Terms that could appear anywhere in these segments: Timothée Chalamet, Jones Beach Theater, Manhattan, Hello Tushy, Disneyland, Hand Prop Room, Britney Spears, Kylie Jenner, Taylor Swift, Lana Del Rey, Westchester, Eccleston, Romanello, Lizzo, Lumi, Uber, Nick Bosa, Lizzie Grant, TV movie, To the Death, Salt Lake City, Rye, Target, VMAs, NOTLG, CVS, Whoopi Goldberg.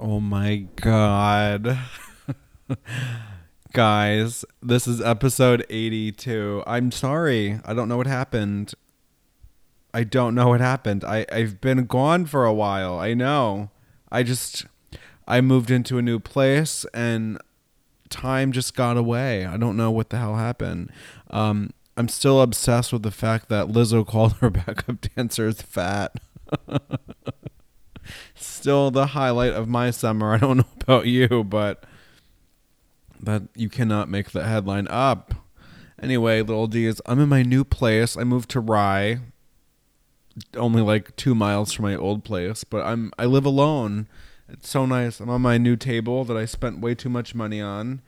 Oh my God. Guys, this is episode 82. I'm sorry. I don't know what happened. I've been gone for a while. I know. I moved into a new place and time just got away. I don't know what the hell happened. I'm still obsessed with the fact that Lizzo called her backup dancers fat. Still the highlight of my summer. I don't know about you, but that you cannot make the headline up. Anyway, little D's, I'm in my new place. I moved to Rye, only like 2 miles from my old place, but I live alone. It's so nice. I'm on my new table that I spent way too much money on,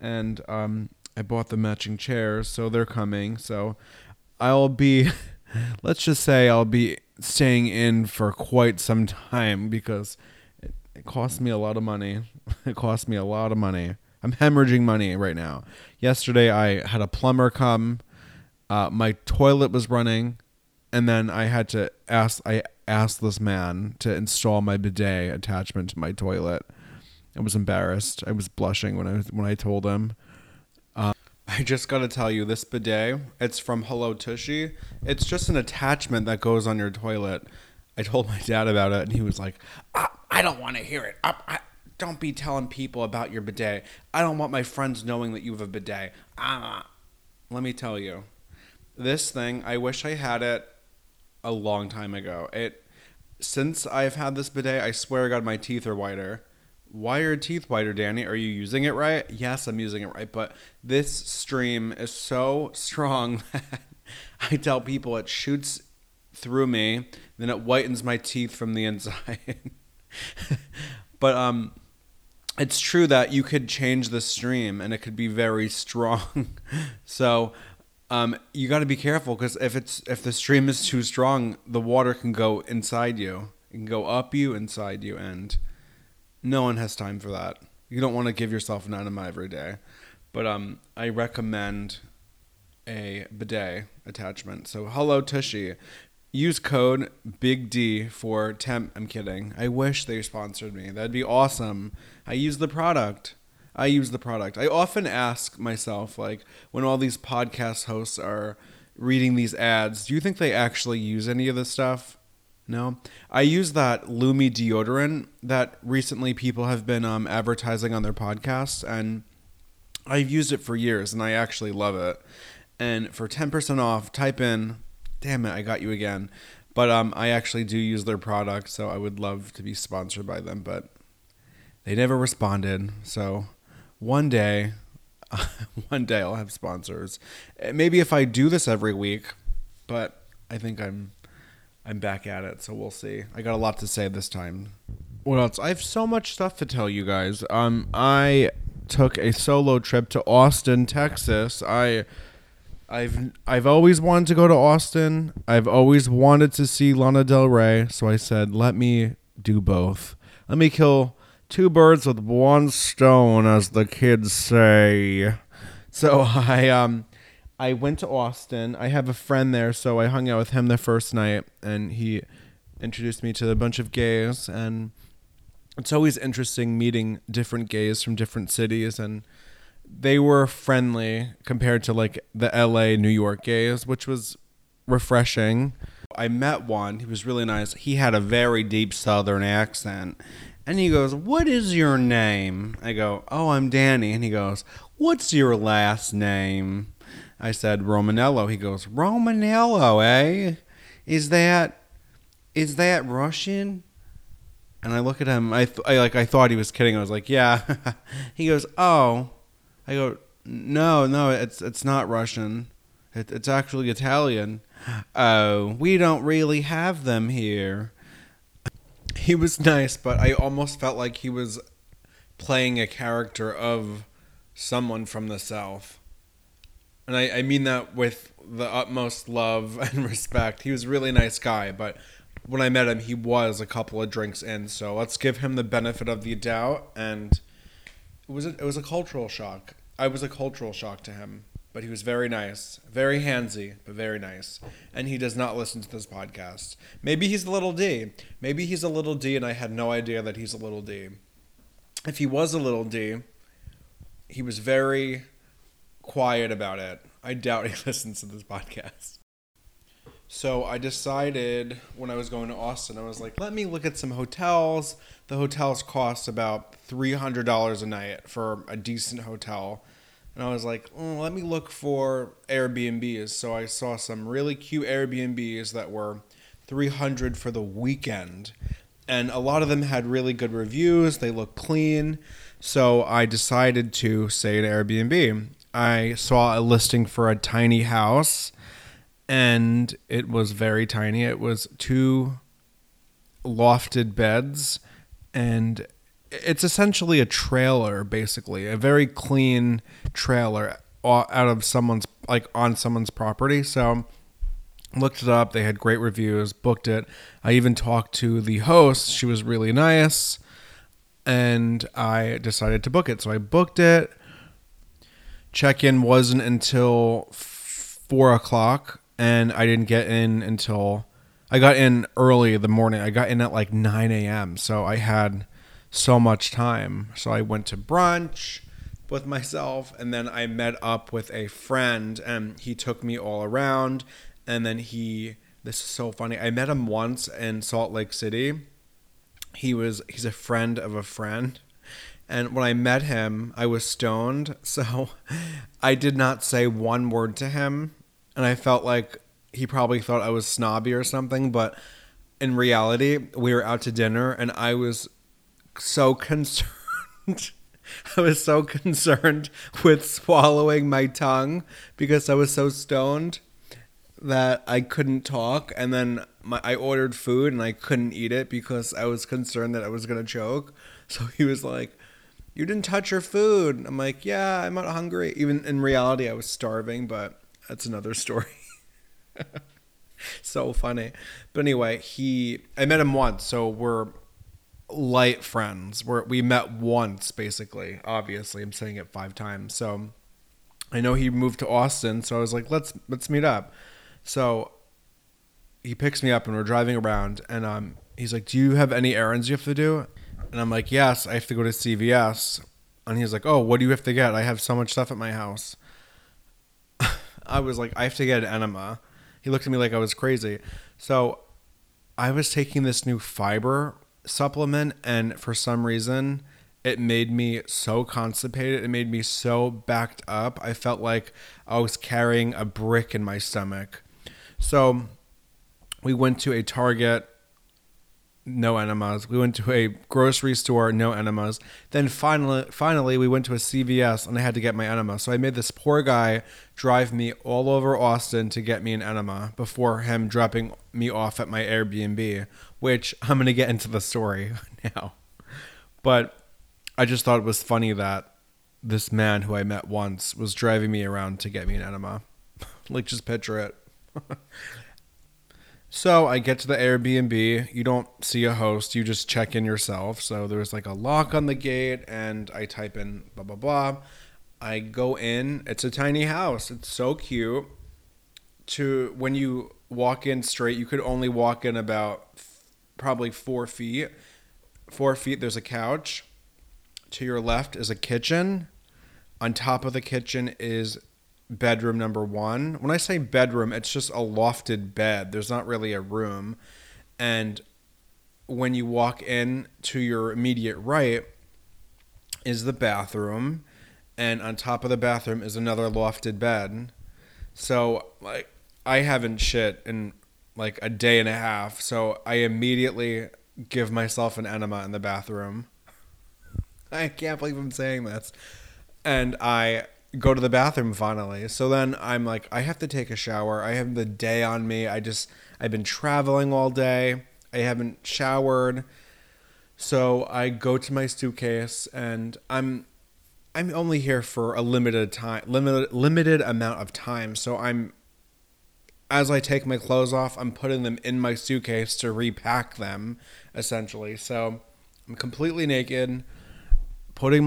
and I bought the matching chairs, so they're coming. So I'll be, let's just say I'll be staying in for quite some time because it cost me a lot of money. I'm hemorrhaging money right now. Yesterday, I had a plumber come. My toilet was running, and then I had to asked this man to install my bidet attachment to my toilet. I was embarrassed. I was blushing when I told him. I just gotta tell you, this bidet, it's from Hello Tushy. It's just an attachment that goes on your toilet. I told my dad about it, and he was like, I don't want to hear it. Don't be telling people about your bidet. I don't want my friends knowing that you have a bidet. Let me tell you, this thing, I wish I had it a long time ago. Since I've had this bidet, I swear to God, my teeth are whiter. Why are your teeth whiter, Danny? Are you using it right? Yes, I'm using it right, but this stream is so strong that I tell people it shoots through me, then it whitens my teeth from the inside. But it's true that you could change the stream and it could be very strong. So you got to be careful, because if the stream is too strong, the water can go inside you. It can go up you, inside you, and no one has time for that. You don't want to give yourself an enema every day. But I recommend a bidet attachment. So Hello Tushy. Use code BIGD for I'm kidding. I wish they sponsored me. That'd be awesome. I use the product. I often ask myself, like, when all these podcast hosts are reading these ads, do you think they actually use any of this stuff? No. I use that Lumi deodorant that recently people have been advertising on their podcasts, and I've used it for years, and I actually love it. And for 10% off, type in... Damn it, I got you again. But I actually do use their product, so I would love to be sponsored by them, but they never responded. So one day I'll have sponsors. Maybe if I do this every week, but I think I'm back at it, so we'll see. I got a lot to say this time. What else? I have so much stuff to tell you guys. I took a solo trip to Austin, Texas. I've always wanted to go to Austin. I've always wanted to see Lana Del Rey. So I said, let me do both. Let me kill two birds with one stone, as the kids say. So I went to Austin. I have a friend there, so I hung out with him the first night, and he introduced me to a bunch of gays. And it's always interesting meeting different gays from different cities, and they were friendly compared to like the LA, New York gays, which was refreshing. I met one. He was really nice. He had a very deep Southern accent. And he goes, what is your name? I go, oh, I'm Danny. And he goes, what's your last name? I said, Romanello. He goes, Romanello, eh? Is that Russian? And I look at him. I thought he was kidding. I was like, yeah. He goes, oh. I go, no, it's not Russian. It's actually Italian. Oh, we don't really have them here. He was nice, but I almost felt like he was playing a character of someone from the South. And I mean that with the utmost love and respect. He was a really nice guy, but when I met him, he was a couple of drinks in. So let's give him the benefit of the doubt. And it was a cultural shock. I was a cultural shock to him, but he was very nice, very handsy, but very nice. And he does not listen to this podcast. Maybe he's a little D. Maybe he's a little D, and I had no idea that he's a little D. if he was a little D, he was very quiet about it. I doubt he listens to this podcast. So I decided when I was going to Austin, I was like, let me look at some hotels. The hotels cost about $300 a night for a decent hotel. And I was like, let me look for Airbnbs. So I saw some really cute Airbnbs that were $300 for the weekend. And a lot of them had really good reviews. They looked clean. So I decided to stay at Airbnb. I saw a listing for a tiny house, and it was very tiny. It was two lofted beds, and it's essentially a trailer, basically, a very clean trailer out of someone's, like on someone's property. So looked it up. They had great reviews, booked it. I even talked to the host. She was really nice, and I decided to book it. So I booked it. Check-in wasn't until 4 o'clock, and I didn't get in until I got in early in the morning. I got in at like 9 a.m. So I had so much time. So I went to brunch with myself, and then I met up with a friend, and he took me all around. And then this is so funny. I met him once in Salt Lake City. He's a friend of a friend. And when I met him, I was stoned, so I did not say one word to him. And I felt like he probably thought I was snobby or something. But in reality, we were out to dinner, and I was so concerned. I was so concerned with swallowing my tongue because I was so stoned that I couldn't talk. And then I ordered food, and I couldn't eat it because I was concerned that I was going to choke. So he was like, "You didn't touch your food." I'm like, "Yeah, I'm not hungry." Even in reality, I was starving, but that's another story. So funny. But anyway, I met him once, so we're light friends. We met once, basically. Obviously, I'm saying it 5 times. So I know he moved to Austin, so I was like, let's meet up. So he picks me up, and we're driving around, and he's like, "Do you have any errands you have to do?" And I'm like, "Yes, I have to go to CVS." And he's like, "Oh, what do you have to get? I have so much stuff at my house." I was like, "I have to get an enema." He looked at me like I was crazy. So I was taking this new fiber supplement, and for some reason, it made me so constipated. It made me so backed up. I felt like I was carrying a brick in my stomach. So we went to a Target. No enemas. We went to a grocery store. No enemas. Then finally, we went to a CVS, and I had to get my enema. So I made this poor guy drive me all over Austin to get me an enema before him dropping me off at my Airbnb, which I'm going to get into the story now. But I just thought it was funny that this man who I met once was driving me around to get me an enema. Like, just picture it. So I get to the Airbnb. You don't see a host. You just check in yourself. So there's like a lock on the gate, and I type in blah, blah, blah. I go in. It's a tiny house. It's so cute. When you walk in straight, you could only walk in about probably 4 feet. 4 feet, there's a couch. To your left is a kitchen. On top of the kitchen is bedroom number 1. When I say bedroom, it's just a lofted bed. There's not really a room. And when you walk in, to your immediate right is the bathroom, and on top of the bathroom is another lofted bed. So like, I haven't shit in like a day and a half, so I immediately give myself an enema in the bathroom. I can't believe I'm saying this. And I go to the bathroom finally. So then I'm like, I have to take a shower. I have the day on me. I've been traveling all day. I haven't showered. So I go to my suitcase, and I'm only here for a limited amount of time. So as I take my clothes off, I'm putting them in my suitcase to repack them, essentially. So I'm completely naked, putting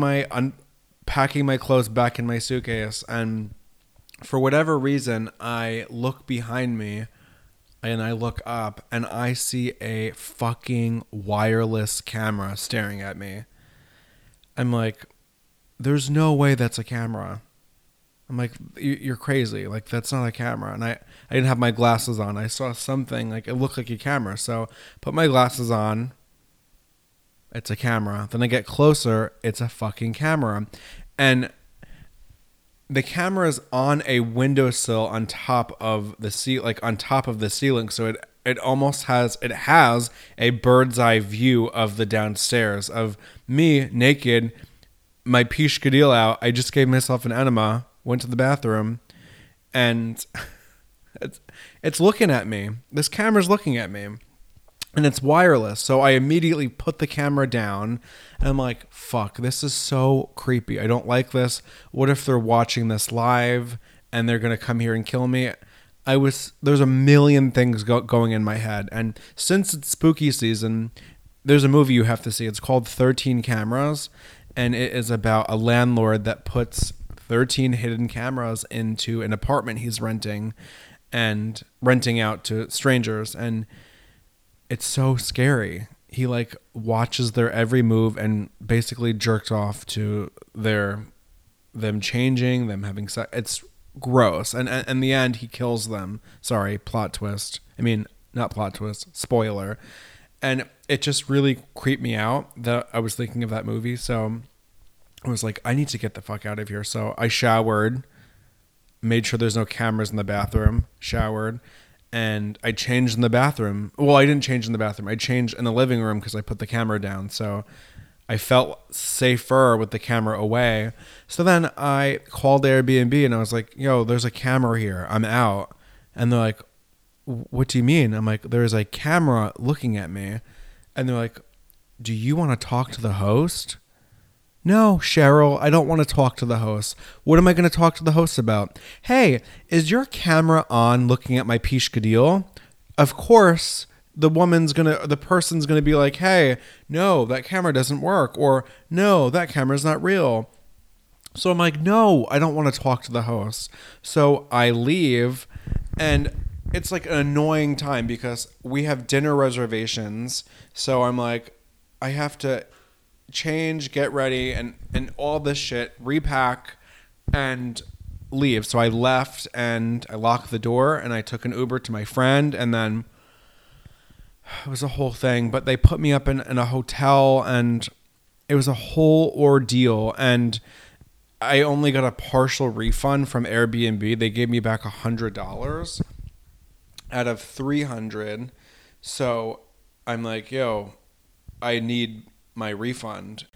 packing my clothes back in my suitcase, and for whatever reason, I look behind me, and I look up, and I see a fucking wireless camera staring at me. I'm like, there's no way that's a camera. I'm like, you're crazy. Like, that's not a camera. And I didn't have my glasses on. I saw something, like, it looked like a camera. So put my glasses on. It's a camera. Then I get closer. It's a fucking camera. And the camera's on a windowsill on top of the ceiling. So it almost has a bird's eye view of the downstairs of me naked, my peach cadil out. I just gave myself an enema. Went to the bathroom, and it's looking at me. This camera's looking at me, and it's wireless. So I immediately put the camera down, and I'm like, fuck, this is so creepy. I don't like this. What if they're watching this live, and they're going to come here and kill me? There's a million things going in my head. And since it's spooky season, there's a movie you have to see. It's called 13 Cameras, and it is about a landlord that puts 13 hidden cameras into an apartment he's renting and renting out to strangers. And it's so scary. He like watches their every move and basically jerks off to them changing, them having sex. It's gross. And in the end, he kills them. Sorry, plot twist. I mean, not plot twist, spoiler. And it just really creeped me out that I was thinking of that movie. So I was like, I need to get the fuck out of here. So I showered, made sure there's no cameras in the bathroom, showered, and I changed in the bathroom. Well, I didn't change in the bathroom. I changed in the living room because I put the camera down. So I felt safer with the camera away. So then I called Airbnb and I was like, yo, there's a camera here. I'm out. And they're like, what do you mean? I'm like, there's a camera looking at me. And they're like, do you want to talk to the host? No, Cheryl, I don't want to talk to the host. What am I going to talk to the host about? Hey, is your camera on looking at my peach cadil? Of course, the person's going to be like, hey, no, that camera doesn't work. Or no, that camera's not real. So I'm like, no, I don't want to talk to the host. So I leave, and it's like an annoying time because we have dinner reservations. So I'm like, I have to change, get ready, and all this shit, repack, and leave. So I left, and I locked the door, and I took an Uber to my friend, and then it was a whole thing. But they put me up in a hotel, and it was a whole ordeal, and I only got a partial refund from Airbnb. They gave me back $100 out of $300. So I'm like, yo, I need my refund.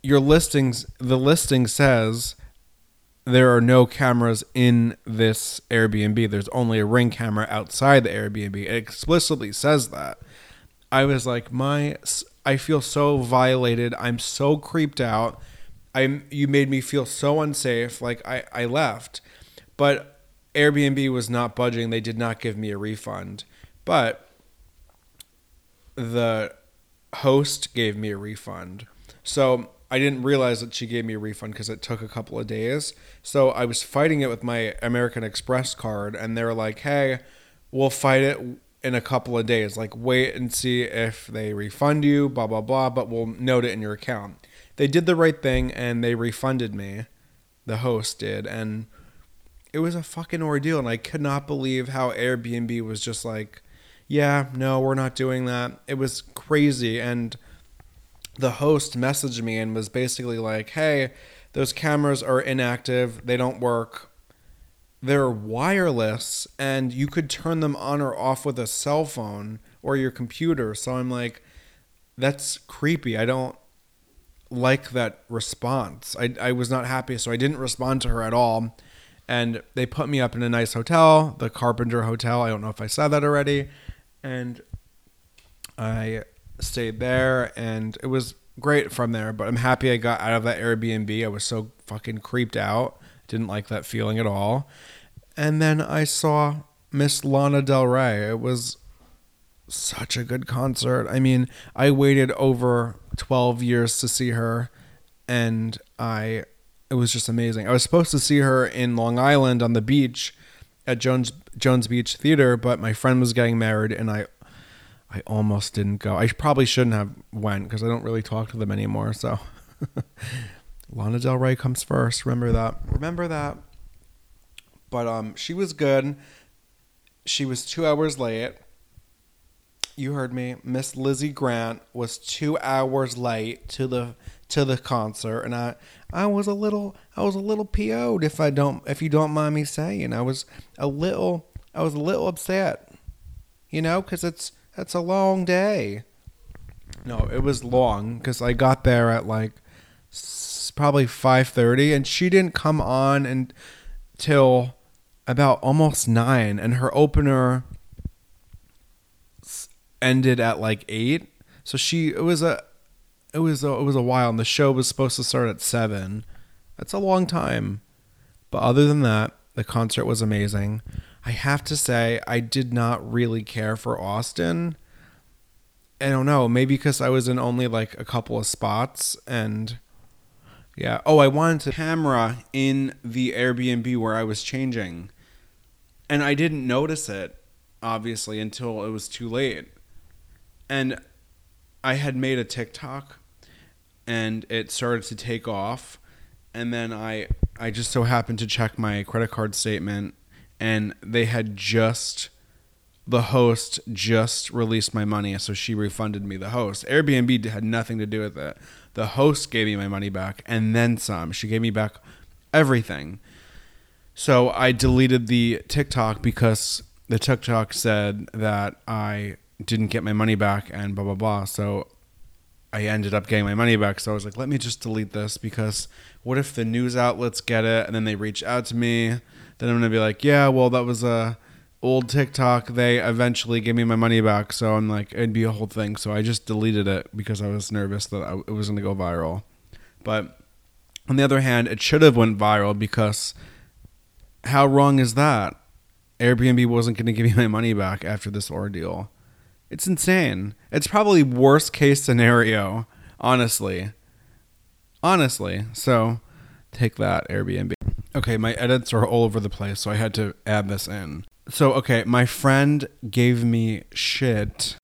Your listings, the listing says there are no cameras in this Airbnb. There's only a Ring camera outside the Airbnb. It explicitly says that. I was like, I feel so violated. I'm so creeped out. You made me feel so unsafe. Like I left, but Airbnb was not budging. They did not give me a refund, but the host gave me a refund. So I didn't realize that she gave me a refund because it took a couple of days. So I was fighting it with my American Express card, and they were like, hey, we'll fight it in a couple of days. Like, wait and see if they refund you, blah, blah, blah, but we'll note it in your account. They did the right thing, and they refunded me. The host did. And it was a fucking ordeal, and I could not believe how Airbnb was just like, yeah, no, we're not doing that. It was crazy. And the host messaged me and was basically like, hey, those cameras are inactive. They don't work. They're wireless, and you could turn them on or off with a cell phone or your computer. So I'm like, that's creepy. I don't like that response. I was not happy. So I didn't respond to her at all. And they put me up in a nice hotel, the Carpenter Hotel. I don't know if I said that already. And I stayed there, and it was great from there, but I'm happy I got out of that Airbnb. I was so fucking creeped out. Didn't like that feeling at all. And then I saw Miss Lana Del Rey. It was such a good concert. I mean, I waited over 12 years to see her, and it was just amazing. I was supposed to see her in Long Island on the beach at Jones Beach Theater, but my friend was getting married, and I almost didn't go. I probably shouldn't have went because I don't really talk to them anymore. So Lana Del Rey comes first. Remember that. But she was good. She was 2 hours late. You heard me. Miss Lizzie Grant was 2 hours late to the concert, and I was a little PO'd, if you don't mind me saying. I was a little upset, because it's a long day. No, it was long because I got there at like probably 5:30, and she didn't come on until about almost 9, and her opener ended at like 8. So it was a while, and the show was supposed to start at 7. That's a long time. But other than that, the concert was amazing. I have to say, I did not really care for Austin. I don't know, maybe because I was in only like a couple of spots, and yeah. Oh, I wanted to camera in the Airbnb where I was changing, and I didn't notice it, obviously, until it was too late. And I had made a TikTok, and it started to take off, and then I just so happened to check my credit card statement, and they had the host released my money, so she refunded me the host. Airbnb had nothing to do with it. The host gave me my money back, and then some. She gave me back everything. So I deleted the TikTok because the TikTok said that I didn't get my money back and blah, blah, blah. So I ended up getting my money back. So I was like, let me just delete this, because what if the news outlets get it and then they reach out to me? Then I'm going to be like, yeah, well, that was a old TikTok. They eventually gave me my money back. So I'm like, it'd be a whole thing. So I just deleted it because I was nervous that it was going to go viral. But on the other hand, it should have went viral, because how wrong is that? Airbnb wasn't going to give me my money back after this ordeal. It's insane. It's probably worst case scenario, honestly. So take that, Airbnb. Okay, my edits are all over the place, so I had to add this in. So, okay, my friend gave me shit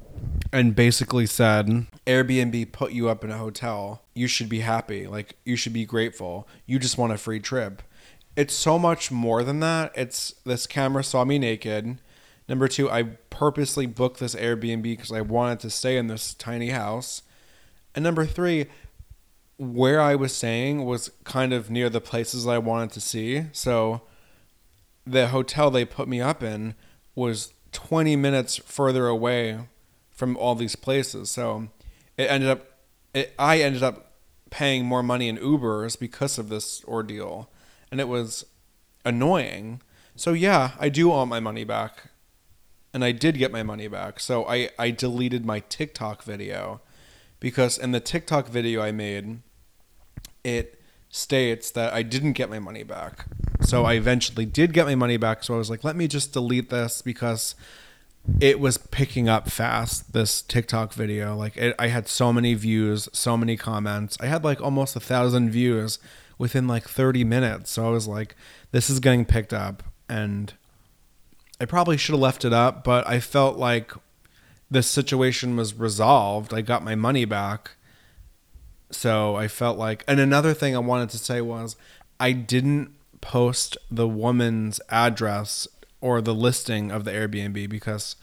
and basically said, Airbnb put you up in a hotel. You should be happy. Like, you should be grateful. You just want a free trip. It's so much more than that. It's this camera saw me naked. Number 2, I purposely booked this Airbnb because I wanted to stay in this tiny house. And number 3, where I was staying was kind of near the places I wanted to see. So the hotel they put me up in was 20 minutes further away from all these places. So I ended up paying more money in Ubers because of this ordeal. And it was annoying. So yeah, I do want my money back. And I did get my money back. So I deleted my TikTok video, because in the TikTok video I made, it states that I didn't get my money back. So I eventually did get my money back. So I was like, let me just delete this, because it was picking up fast, this TikTok video. Like I had so many views, so many comments. I had like almost 1,000 views within like 30 minutes. So I was like, this is getting picked up, and I probably should have left it up, but I felt like this situation was resolved. I got my money back. So I felt like, and another thing I wanted to say was, I didn't post the woman's address or the listing of the Airbnb, because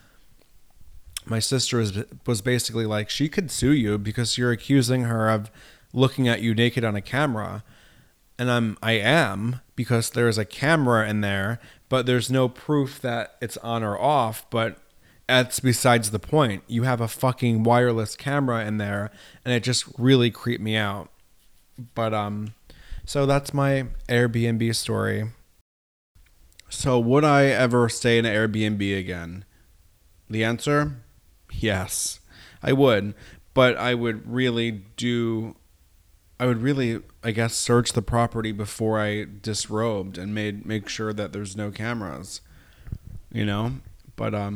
my sister was basically like, she could sue you because you're accusing her of looking at you naked on a camera. And I am, because there is a camera in there, but there's no proof that it's on or off. But that's besides the point. You have a fucking wireless camera in there, and it just really creeped me out. But so that's my Airbnb story. So would I ever stay in an Airbnb again? The answer? Yes, I would. But I would really, I guess, search the property before I disrobed and make sure that there's no cameras, But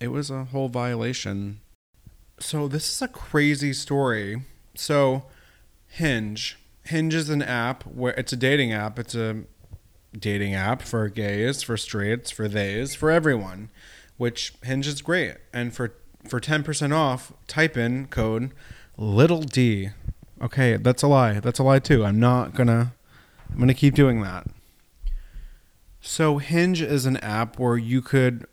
it was a whole violation. So this is a crazy story. So Hinge is an app where it's a dating app. It's a dating app for gays, for straights, for theys, for everyone, which Hinge is great. And for 10% off, type in code LITTLED. Okay, that's a lie. That's a lie too. I'm gonna keep doing that. So Hinge is an app where you could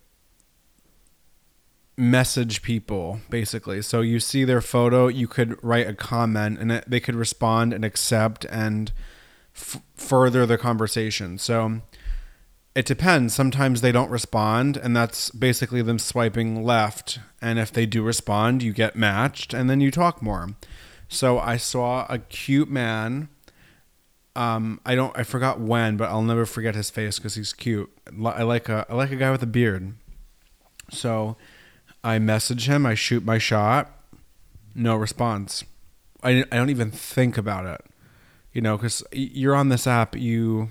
message people, basically. So you see their photo, you could write a comment, and they could respond and accept and further the conversation. So it depends. Sometimes they don't respond, and that's basically them swiping left. And if they do respond, you get matched, and then you talk more. So I saw a cute man. I forgot when, but I'll never forget his face because he's cute. I like a guy with a beard. So I message him. I shoot my shot. No response. I don't even think about it, you know, because you're on this app. You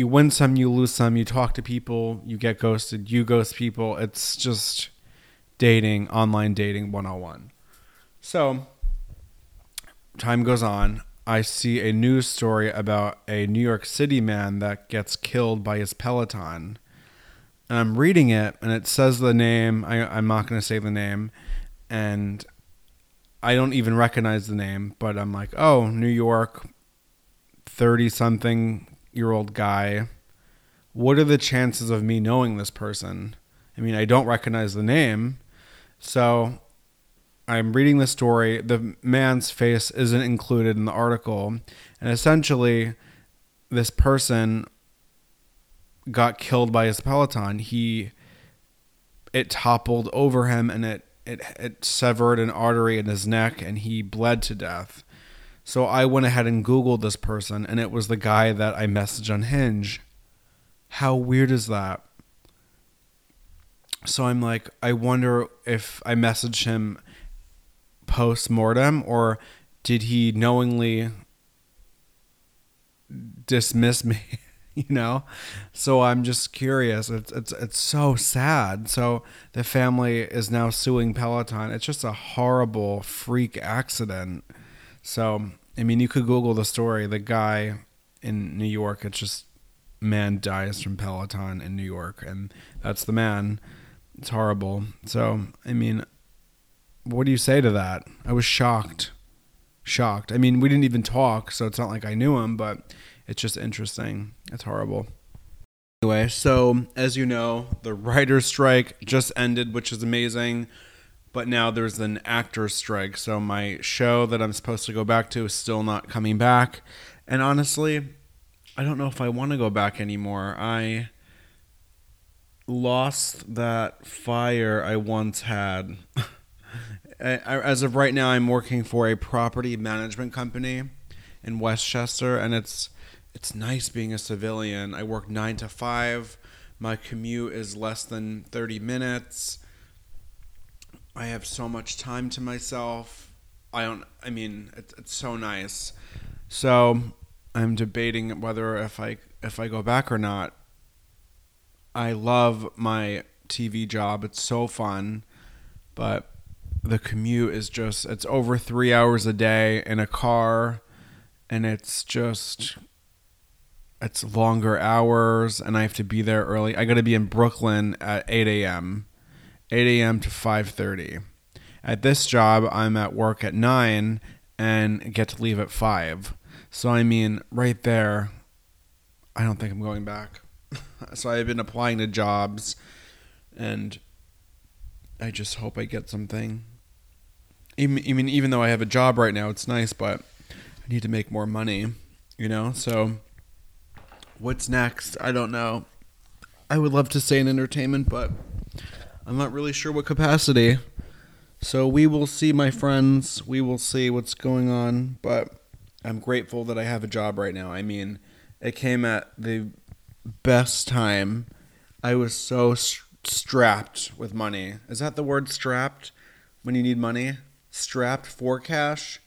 win some, you lose some. You talk to people. You get ghosted. You ghost people. It's just dating, online dating 101. So time goes on. I see a news story about a New York City man that gets killed by his Peloton. And I'm reading it, and it says the name. I'm not going to say the name. And I don't even recognize the name. But I'm like, oh, New York, 30-something-year-old guy. What are the chances of me knowing this person? I mean, I don't recognize the name. So I'm reading the story. The man's face isn't included in the article. And essentially, this person got killed by his Peloton. It toppled over him, and it severed an artery in his neck, and he bled to death. So I went ahead and Googled this person, and it was the guy that I messaged on Hinge. How weird is that? So I'm like, I wonder if I messaged him post-mortem, or did he knowingly dismiss me, you know? So I'm just curious. It's so sad. So the family is now suing Peloton. It's just a horrible freak accident. So, I mean, you could Google the story. The guy in New York, it's just, man dies from Peloton in New York, and that's the man. It's horrible. So, I mean, what do you say to that? I was shocked. I mean, we didn't even talk, so it's not like I knew him, but it's just interesting. It's horrible. Anyway, so as you know, the writer's strike just ended, which is amazing, but now there's an actor's strike. So my show that I'm supposed to go back to is still not coming back. And honestly, I don't know if I want to go back anymore. I lost that fire I once had. As of right now, I'm working for a property management company in Westchester, and it's nice being a civilian. I work 9 to 5. My commute is less than 30 minutes. I have so much time to myself. It's so nice. So I'm debating whether if I go back or not. I love my TV job. It's so fun, but the commute is just, it's over 3 hours a day in a car, and it's longer hours, and I have to be there early. I got to be in Brooklyn at 8 a.m. to 5:30. At this job, I'm at work at 9 and get to leave at 5. So, I mean, right there, I don't think I'm going back. So I've been applying to jobs, and I just hope I get something. Even though I have a job right now, it's nice, but I need to make more money, you know? So what's next? I don't know. I would love to stay in entertainment, but I'm not really sure what capacity. So we will see, my friends. We will see what's going on, but I'm grateful that I have a job right now. I mean, it came at the best time. I was so strapped with money. Is that the word, strapped? When you need money? Strapped for cash?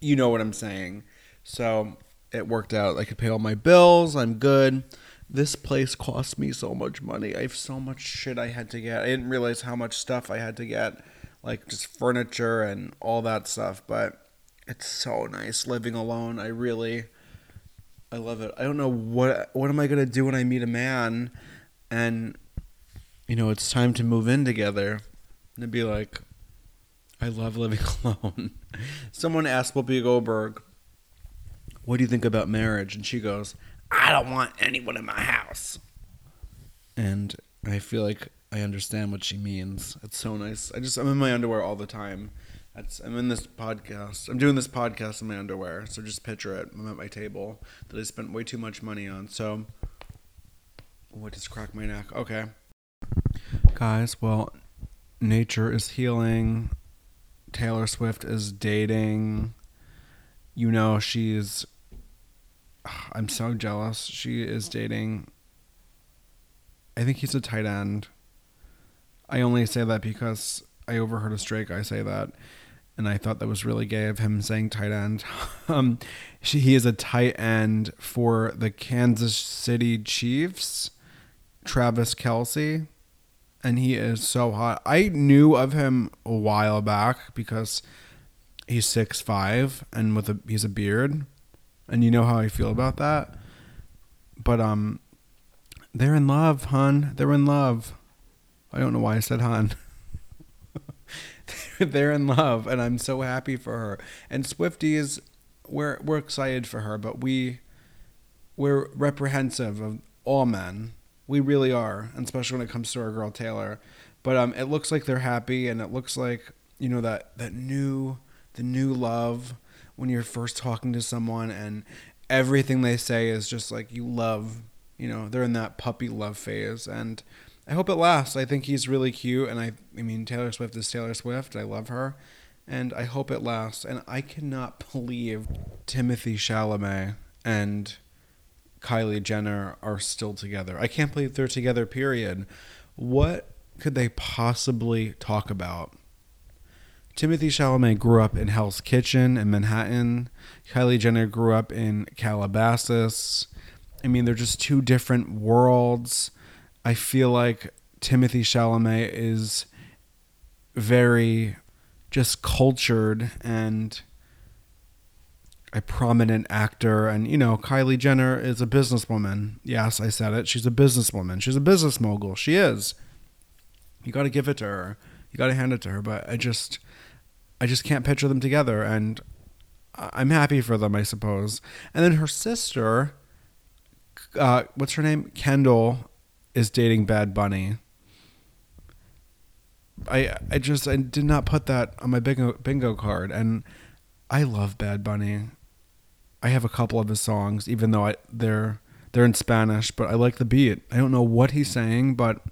You know what I'm saying. So it worked out. I could pay all my bills. I'm good. This place cost me so much money. I have so much shit I had to get. I didn't realize how much stuff I had to get, like just furniture and all that stuff, but it's so nice living alone. I love it. I don't know what am I going to do when I meet a man and, you know, it's time to move in together. And it'd be like, I love living alone. Someone asked Whoopi Goldberg, what do you think about marriage? And she goes, I don't want anyone in my house. And I feel like I understand what she means. It's so nice. I'm in my underwear all the time. I'm in this podcast. I'm doing this podcast in my underwear. So just picture it. I'm at my table that I spent way too much money on. So what just cracked my neck? Okay. Guys, well, nature is healing. Taylor Swift is dating. You know, I'm so jealous. She is dating. I think he's a tight end. I only say that because I overheard a straight guy say that, and I thought that was really gay of him saying tight end. He is a tight end for the Kansas City Chiefs, Travis Kelce, and he is so hot. I knew of him a while back because he's 6'5" and he's a beard, and you know how I feel about that. But they're in love, hon. They're in love. I don't know why I said hon. They're in love, and I'm so happy for her. And Swifties, we're excited for her, but we're reprehensive of all men. We really are, and especially when it comes to our girl Taylor. But it looks like they're happy, and it looks like, you know, the new love when you're first talking to someone, and everything they say is just like you love. You know, they're in that puppy love phase, and I hope it lasts. I think he's really cute, and I mean, Taylor Swift is Taylor Swift. I love her, and I hope it lasts. And I cannot believe Timothée Chalamet and Kylie Jenner are still together. I can't believe they're together, period. What could they possibly talk about? Timothée Chalamet grew up in Hell's Kitchen in Manhattan. Kylie Jenner grew up in Calabasas. I mean, they're just two different worlds. I feel like Timothée Chalamet is very just cultured and a prominent actor. And, you know, Kylie Jenner is a businesswoman. Yes, I said it. She's a businesswoman. She's a business mogul. She is. You got to give it to her. You got to hand it to her. But I just can't picture them together. And I'm happy for them, I suppose. And then her sister... what's her name? Kendall is dating Bad Bunny. I did not put that on my bingo card, and I love Bad Bunny. I have a couple of his songs, even though they're in Spanish, but I like the beat. I don't know what he's saying, but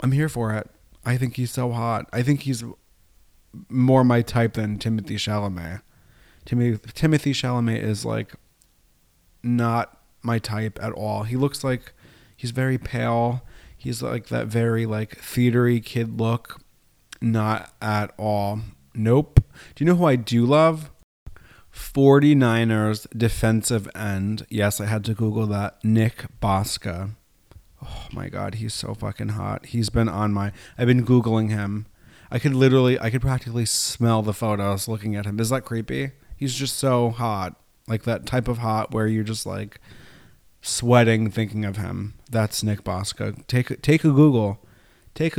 I'm here for it. I think he's so hot. I think he's more my type than Timothée Chalamet. Timothée Chalamet is like not my type at all. He looks like he's very pale. He's like that very like theatery kid look. Not at all. Nope. Do you know who I do love? 49ers defensive end. Yes, I had to Google that. Nick Bosa. Oh my God, he's so fucking hot. He's been on my... I've been Googling him. I could practically smell the photos looking at him. Is that creepy? He's just so hot. Like that type of hot where you're just like... sweating thinking of him. That's Nick Bosa. Take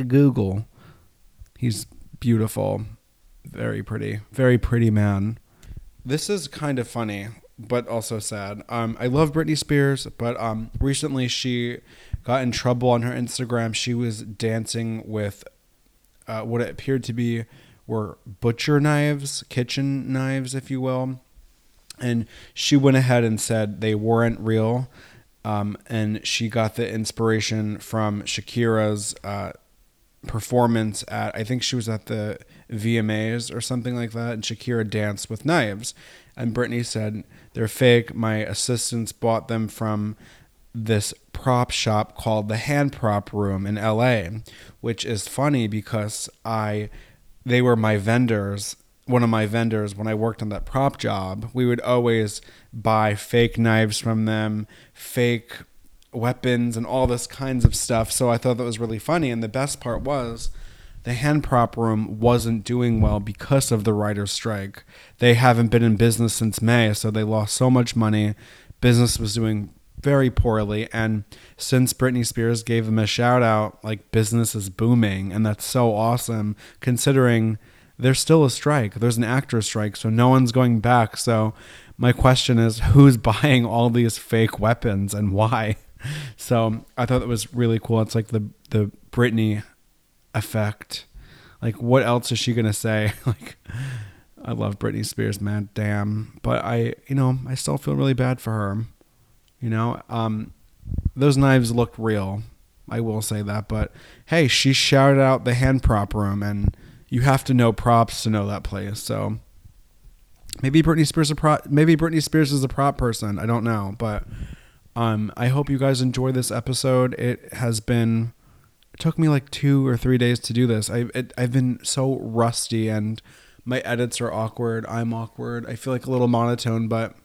a Google. He's beautiful. Very pretty man. This is kind of funny, but also sad. I love Britney Spears, but recently she got in trouble on her Instagram. She was dancing with what it appeared to be were butcher knives, kitchen knives, if you will. And she went ahead and said they weren't real. And she got the inspiration from Shakira's performance at, I think she was at the VMAs or something like that. And Shakira danced with knives. And Britney said, they're fake. My assistants bought them from this prop shop called the Hand Prop Room in LA, which is funny because they were my vendors. One of my vendors, when I worked on that prop job, we would always buy fake knives from them, fake weapons and all this kinds of stuff. So I thought that was really funny. And the best part was the Hand Prop Room wasn't doing well because of the writer's strike. They haven't been in business since May. So they lost so much money. Business was doing very poorly. And since Britney Spears gave them a shout out, like, business is booming. And that's so awesome, considering there's still a strike. There's an actor strike, so no one's going back. So my question is, who's buying all these fake weapons and why? So I thought that was really cool. It's like the Britney effect. Like, what else is she going to say? Like, I love Britney Spears, man, damn. But I still feel really bad for her. Those knives looked real. I will say that. But hey, she shouted out the Hand Prop Room, and you have to know props to know that place. So maybe Britney Spears is a prop person. I don't know. But I hope you guys enjoy this episode. It took me like 2 or 3 days to do this. I've been so rusty, and my edits are awkward. I'm awkward. I feel like a little monotone, but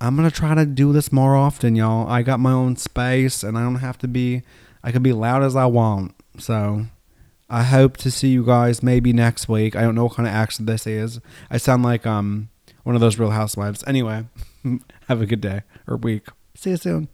I'm going to try to do this more often, y'all. I got my own space, and I don't have to be, I can be loud as I want. So I hope to see you guys maybe next week. I don't know what kind of accent this is. I sound like one of those Real Housewives. Anyway, have a good day or week. See you soon.